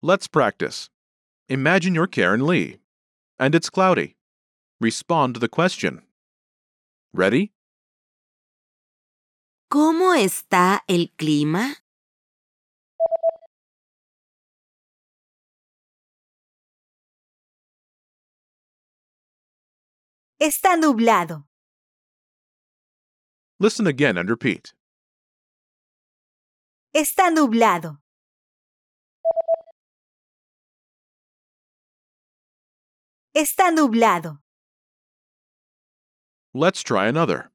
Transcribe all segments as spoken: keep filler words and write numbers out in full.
Let's practice. Imagine you're Karen Lee, and it's cloudy. Respond to the question. Ready? ¿Cómo está el clima? Está nublado. Listen again and repeat. Está nublado. Está nublado. Let's try another.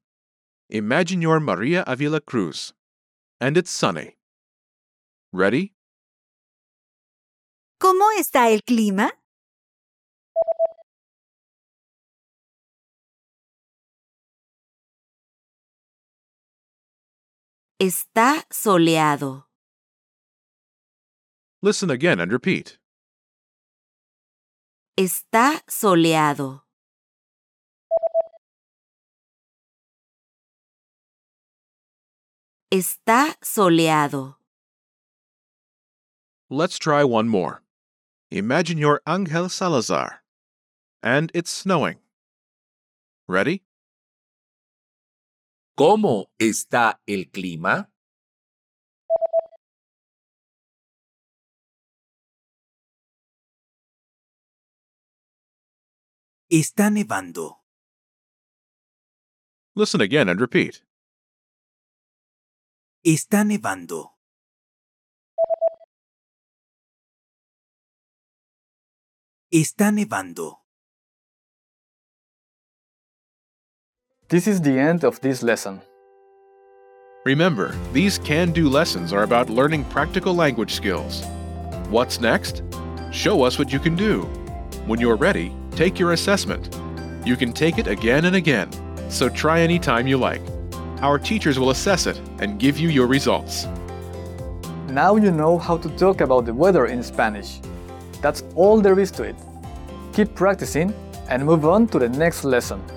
Imagine you're María Avila Cruz, and it's sunny. Ready? ¿Cómo está el clima? Está soleado. Listen again and repeat. Está soleado. Está soleado. Let's try one more. Imagine you're Ángel Salazar, and it's snowing. Ready? ¿Cómo está el clima? Está nevando. Listen again and repeat. Está nevando. Está nevando. This is the end of this lesson. Remember, these can-do lessons are about learning practical language skills. What's next? Show us what you can do. When you're ready, take your assessment. You can take it again and again, so try any time you like. Our teachers will assess it and give you your results. Now you know how to talk about the weather in Spanish. That's all there is to it. Keep practicing and move on to the next lesson.